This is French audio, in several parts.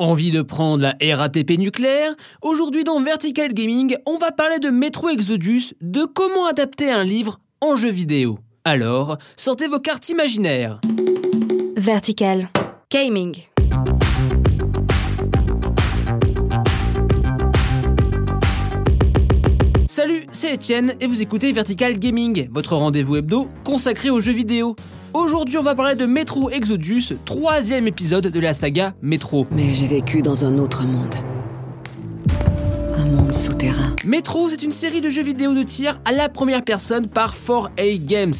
Envie de prendre la RATP nucléaire? Aujourd'hui dans Vertical Gaming, on va parler de Metro Exodus, de comment adapter un livre en jeu vidéo. Alors, sortez vos cartes imaginaires. Vertical Gaming. Salut, c'est Étienne et vous écoutez Vertical Gaming, votre rendez-vous hebdo consacré aux jeux vidéo. Aujourd'hui, on va parler de Metro Exodus, 3e épisode de la saga Metro. Mais j'ai vécu dans un autre monde. Un monde souterrain. Metro, c'est une série de jeux vidéo de tir à la première personne par 4A Games,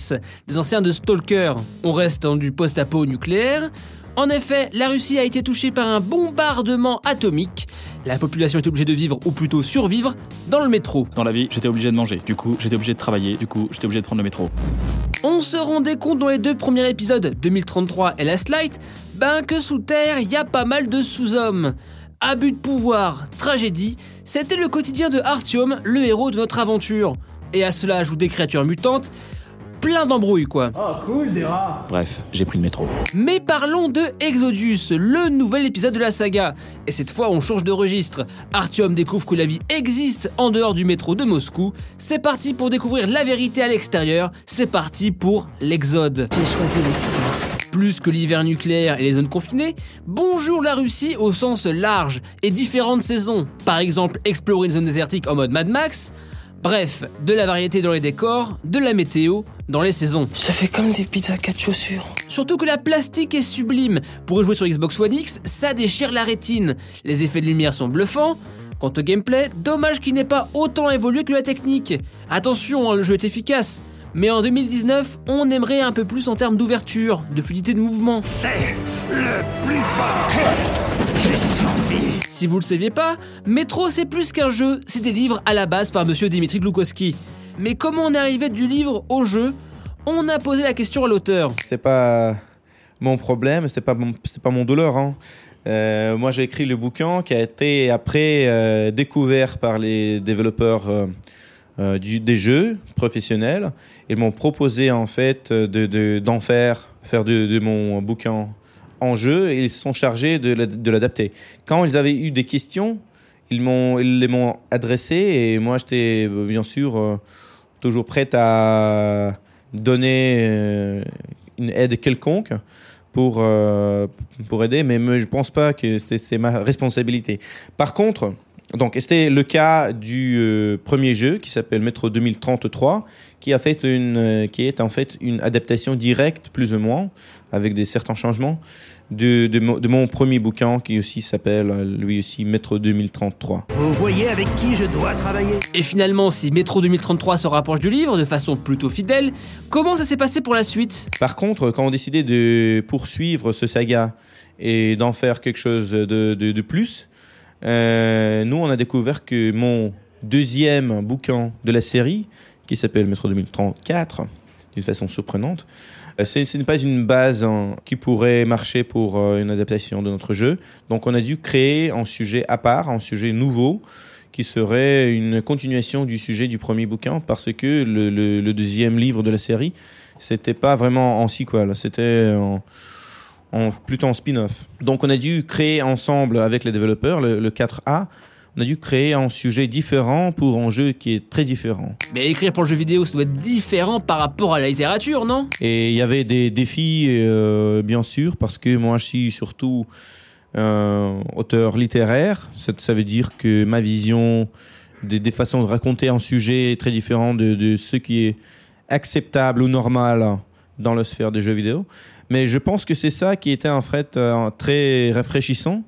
des anciens de Stalker. On reste dans du post-apo nucléaire. En effet, la Russie a été touchée par un bombardement atomique. La population est obligée de vivre, ou plutôt survivre, dans le métro. Dans la vie, j'étais obligé de manger. Du coup, j'étais obligé de travailler. Du coup, j'étais obligé de prendre le métro. On se rendait compte dans les deux premiers épisodes, 2033 et Last Light, que sous terre, il y a pas mal de sous-hommes. Abus de pouvoir, tragédie, c'était le quotidien de Artyom, le héros de notre aventure. Et à cela ajoute des créatures mutantes, plein d'embrouilles quoi. Oh cool, des rats. Bref, j'ai pris le métro. Mais parlons de Exodus, le nouvel épisode de la saga. Et cette fois, on change de registre. Artyom découvre que la vie existe en dehors du métro de Moscou. C'est parti pour découvrir la vérité à l'extérieur. C'est parti pour l'Exode. J'ai choisi l'espoir. Plus que l'hiver nucléaire et les zones confinées, bonjour la Russie au sens large et différentes saisons. Par exemple, explorer une zone désertique en mode Mad Max. Bref, de la variété dans les décors, de la météo, dans les saisons. Ça fait comme des pizzas 4 chaussures. Surtout que la plastique est sublime. Pour jouer sur Xbox One X, ça déchire la rétine. Les effets de lumière sont bluffants. Quant au gameplay, dommage qu'il n'ait pas autant évolué que la technique. Attention, le jeu est efficace. Mais en 2019, on aimerait un peu plus en termes d'ouverture, de fluidité de mouvement. C'est le plus fort qui survit. Si vous le saviez pas, Metro c'est plus qu'un jeu, c'est des livres à la base par monsieur Dimitri Gloukowski. Mais comment on arrivait du livre au jeu? On a posé la question à l'auteur. C'était pas mon problème, c'était pas mon douleur. Moi j'ai écrit le bouquin qui a été après découvert par les développeurs des jeux professionnels. Ils m'ont proposé en fait d'en faire de mon bouquin en jeu et ils se sont chargés de l'adapter. Quand ils avaient eu des questions, ils les m'ont adressé et moi j'étais bien sûr toujours prêt à donner une aide quelconque pour aider, mais je pense pas que c'est ma responsabilité. Par contre, donc c'était le cas du premier jeu qui s'appelle Metro 2033 qui est en fait une adaptation directe plus ou moins avec certains changements de mon premier bouquin qui aussi s'appelle lui aussi Metro 2033. Vous voyez avec qui je dois travailler. Et finalement, si Metro 2033 se rapproche du livre de façon plutôt fidèle, comment ça s'est passé pour la suite? Par contre, quand on décidait de poursuivre ce saga et d'en faire quelque chose de plus, nous on a découvert que mon deuxième bouquin de la série qui s'appelle Metro 2034 d'une façon surprenante, ce n'est pas une base qui pourrait marcher pour une adaptation de notre jeu, donc on a dû créer un sujet à part, un sujet nouveau qui serait une continuation du sujet du premier bouquin, parce que le deuxième livre de la série c'était pas vraiment en sequel, c'était plutôt en spin-off. Donc on a dû créer ensemble avec les développeurs, le 4A, on a dû créer un sujet différent pour un jeu qui est très différent. Mais écrire pour le jeu vidéo, ça doit être différent par rapport à la littérature, non? Et il y avait des défis, bien sûr, parce que moi je suis surtout auteur littéraire, ça veut dire que ma vision des façons de raconter un sujet est très différente de ce qui est acceptable ou normal dans la sphère des jeux vidéo. Mais je pense que c'est ça qui était en fait très rafraîchissant,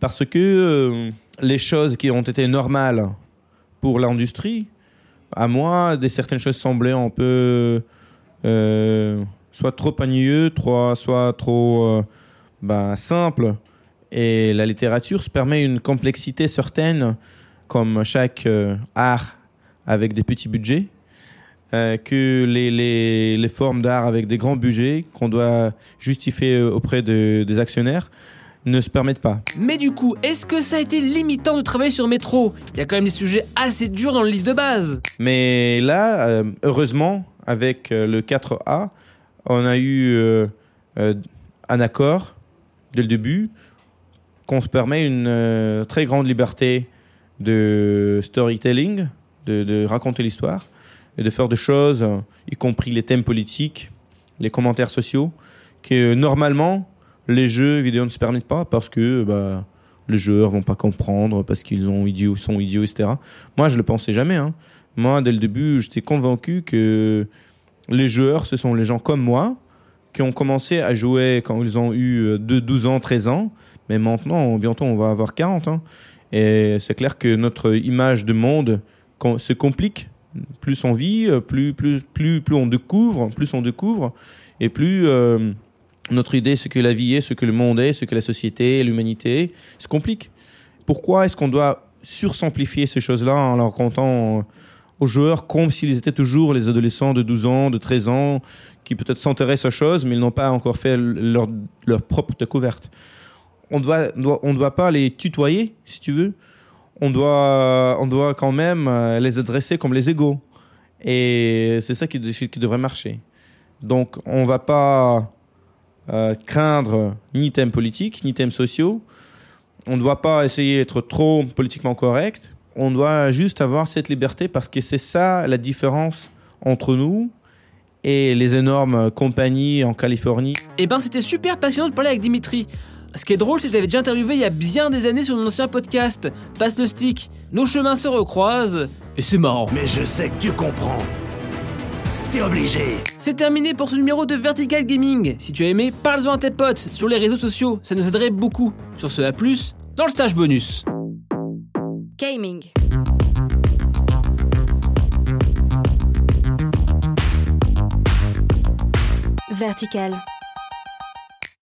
parce que les choses qui ont été normales pour l'industrie, à moi, certaines choses semblaient un peu soit trop ennuyeux, soit trop simple. Et la littérature se permet une complexité certaine, comme chaque art avec des petits budgets, que les formes d'art avec des grands budgets qu'on doit justifier auprès des actionnaires ne se permettent pas. Mais du coup, est-ce que ça a été limitant de travailler sur Metro? Il y a quand même des sujets assez durs dans le livre de base. Mais là, heureusement, avec le 4A, on a eu un accord dès le début qu'on se permet une très grande liberté de storytelling, de raconter l'histoire et de faire des choses, y compris les thèmes politiques, les commentaires sociaux, que normalement les jeux vidéo ne se permettent pas parce que bah, les joueurs ne vont pas comprendre, parce qu'ils sont idiots, etc. Moi, je ne le pensais jamais. Hein. Moi, dès le début, j'étais convaincu que les joueurs, ce sont les gens comme moi qui ont commencé à jouer quand ils ont eu 12 ans, 13 ans. Mais maintenant, bientôt, on va avoir 40 ans. Et c'est clair que notre image de monde se complique. Plus on vit, plus on découvre, et plus notre idée, ce que la vie est, ce que le monde est, ce que la société, l'humanité, se complique. Pourquoi est-ce qu'on doit sursimplifier ces choses-là en leur racontant aux joueurs comme s'ils étaient toujours les adolescents de 12 ans, de 13 ans, qui peut-être s'intéressent aux choses, mais ils n'ont pas encore fait leur propre découverte. On ne doit pas les tutoyer, si tu veux. On doit quand même les adresser comme les égaux. Et c'est ça qui devrait marcher. Donc, on ne va pas craindre ni thèmes politiques, ni thèmes sociaux. On ne doit pas essayer d'être trop politiquement correct. On doit juste avoir cette liberté parce que c'est ça la différence entre nous et les énormes compagnies en Californie. Eh ben, c'était super passionnant de parler avec Dimitri. Ce qui est drôle, c'est que je l'avais déjà interviewé il y a bien des années sur mon ancien podcast, Passe le stick. Nos chemins se recroisent, et c'est marrant. Mais je sais que tu comprends. C'est obligé. C'est terminé pour ce numéro de Vertical Gaming. Si tu as aimé, parle-en à tes potes sur les réseaux sociaux, ça nous aiderait beaucoup. Sur ce, à plus, dans le stage bonus. Gaming. Vertical.